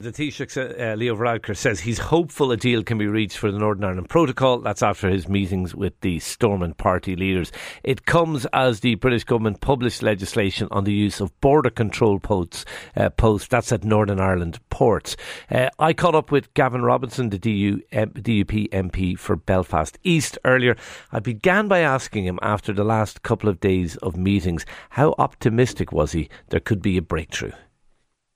The Taoiseach, Leo Varadkar, says he's hopeful a deal can be reached for the Northern Ireland Protocol. That's after his meetings with the Stormont party leaders. It comes as the British government published legislation on the use of border control posts. That's at Northern Ireland ports. I caught up with Gavin Robinson, the DUP MP for Belfast East earlier. I began by asking him, after the last couple of days of meetings, how optimistic was he there could be a breakthrough?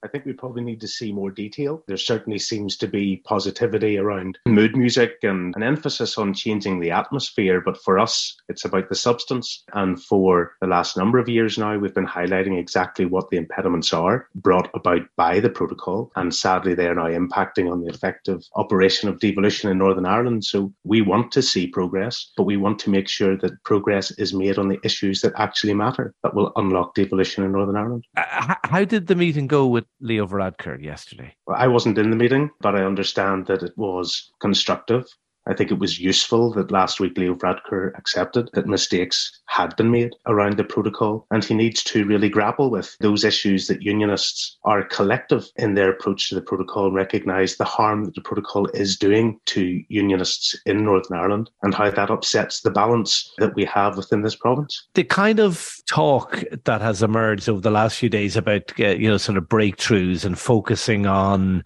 I think we probably need to see more detail. There certainly seems to be positivity around mood music and an emphasis on changing the atmosphere. But for us, it's about the substance. And for the last number of years now, we've been highlighting exactly what the impediments are brought about by the protocol. And sadly, they are now impacting on the effective operation of devolution in Northern Ireland. So we want to see progress, but we want to make sure that progress is made on the issues that actually matter, that will unlock devolution in Northern Ireland. How did the meeting go with Leo Varadkar yesterday? Well, I wasn't in the meeting, but I understand that it was constructive. I think it was useful that last week Leo Varadkar accepted that mistakes had been made around the protocol, and he needs to really grapple with those issues that unionists are collective in their approach to the protocol, recognise the harm that the protocol is doing to unionists in Northern Ireland and how that upsets the balance that we have within this province. The kind of talk that has emerged over the last few days about sort of breakthroughs and focusing on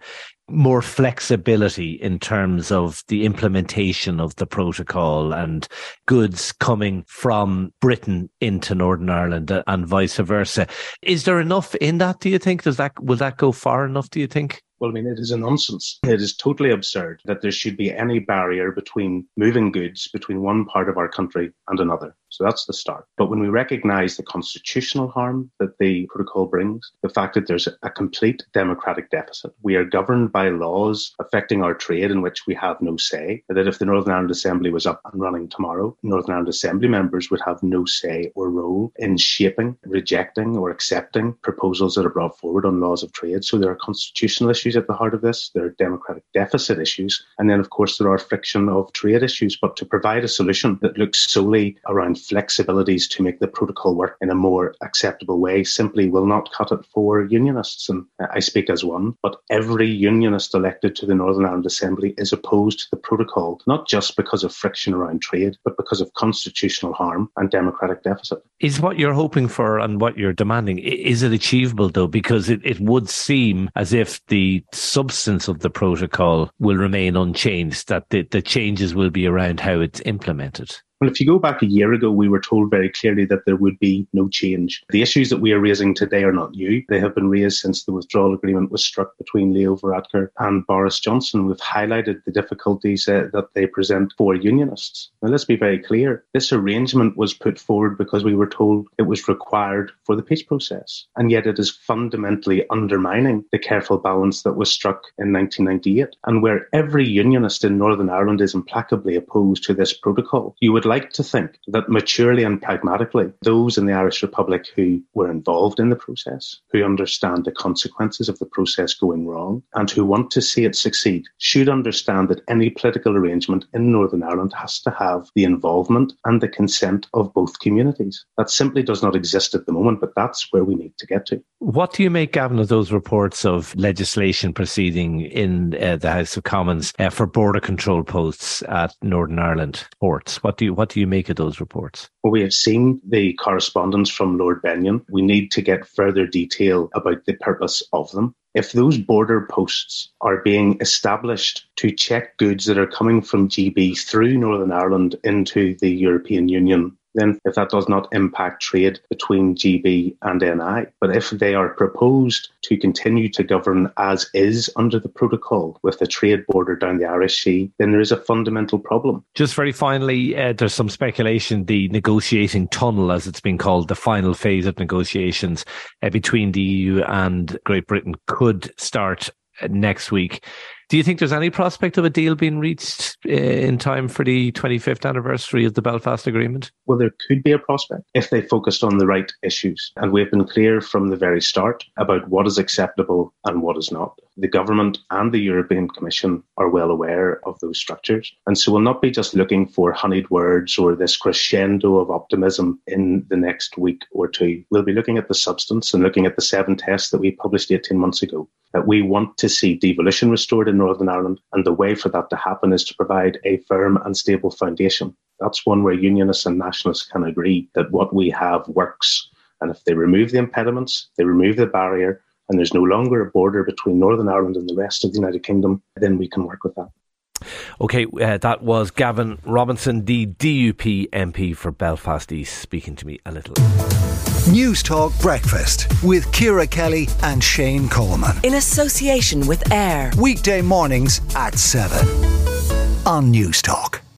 more flexibility in terms of the implementation of the protocol and goods coming from Britain into Northern Ireland and vice versa. Is there enough in that, do you think? Will that go far enough, do you think? Well, I mean, it is a nonsense. It is totally absurd that there should be any barrier between moving goods between one part of our country and another. So that's the start. But when we recognise the constitutional harm that the protocol brings, the fact that there's a complete democratic deficit, we are governed by laws affecting our trade in which we have no say, that if the Northern Ireland Assembly was up and running tomorrow, Northern Ireland Assembly members would have no say or role in shaping, rejecting or accepting proposals that are brought forward on laws of trade. So there are constitutional issues at the heart of this, there are democratic deficit issues, and then of course there are friction of trade issues. But to provide a solution that looks solely around flexibilities to make the protocol work in a more acceptable way simply will not cut it for unionists. And I speak as one, but every unionist elected to the Northern Ireland Assembly is opposed to the protocol, not just because of friction around trade, but because of constitutional harm and democratic deficit. Is what you're hoping for and what you're demanding, is it achievable though? Because it would seem as if the substance of the protocol will remain unchanged, that the changes will be around how it's implemented. Well, if you go back a year ago, we were told very clearly that there would be no change. The issues that we are raising today are not new. They have been raised since the withdrawal agreement was struck between Leo Varadkar and Boris Johnson. We've highlighted the difficulties that they present for unionists. Now, let's be very clear. This arrangement was put forward because we were told it was required for the peace process. And yet it is fundamentally undermining the careful balance that was struck in 1998. And where every unionist in Northern Ireland is implacably opposed to this protocol, you would like to think that maturely and pragmatically, those in the Irish Republic who were involved in the process, who understand the consequences of the process going wrong, and who want to see it succeed, should understand that any political arrangement in Northern Ireland has to have the involvement and the consent of both communities. That simply does not exist at the moment, but that's where we need to get to. What do you make, Gavin, of those reports of legislation proceeding in the House of Commons for border control posts at Northern Ireland ports? What do you make of those reports? Well, we have seen the correspondence from Lord Benyon. We need to get further detail about the purpose of them. If those border posts are being established to check goods that are coming from GB through Northern Ireland into the European Union, then if that does not impact trade between GB and NI, but if they are proposed to continue to govern as is under the protocol with the trade border down the Irish Sea, then there is a fundamental problem. Just very finally, there's some speculation the negotiating tunnel, as it's been called, the final phase of negotiations between the EU and Great Britain could start next week. Do you think there's any prospect of a deal being reached in time for the 25th anniversary of the Belfast Agreement? Well, there could be a prospect if they focused on the right issues. And we've been clear from the very start about what is acceptable and what is not. The government and the European Commission are well aware of those structures. And so we'll not be just looking for honeyed words or this crescendo of optimism in the next week or two. We'll be looking at the substance and looking at the 7 tests that we published 18 months ago. That we want to see devolution restored in Northern Ireland, and the way for that to happen is to provide a firm and stable foundation. That's one where unionists and nationalists can agree that what we have works. And if they remove the impediments, they remove the barrier, and there's no longer a border between Northern Ireland and the rest of the United Kingdom, then we can work with that. OK, that was Gavin Robinson, the DUP MP for Belfast East, speaking to me a little. News Talk Breakfast with Ciara Kelly and Shane Coleman. In association with AIR. Weekday mornings at 7 on News Talk.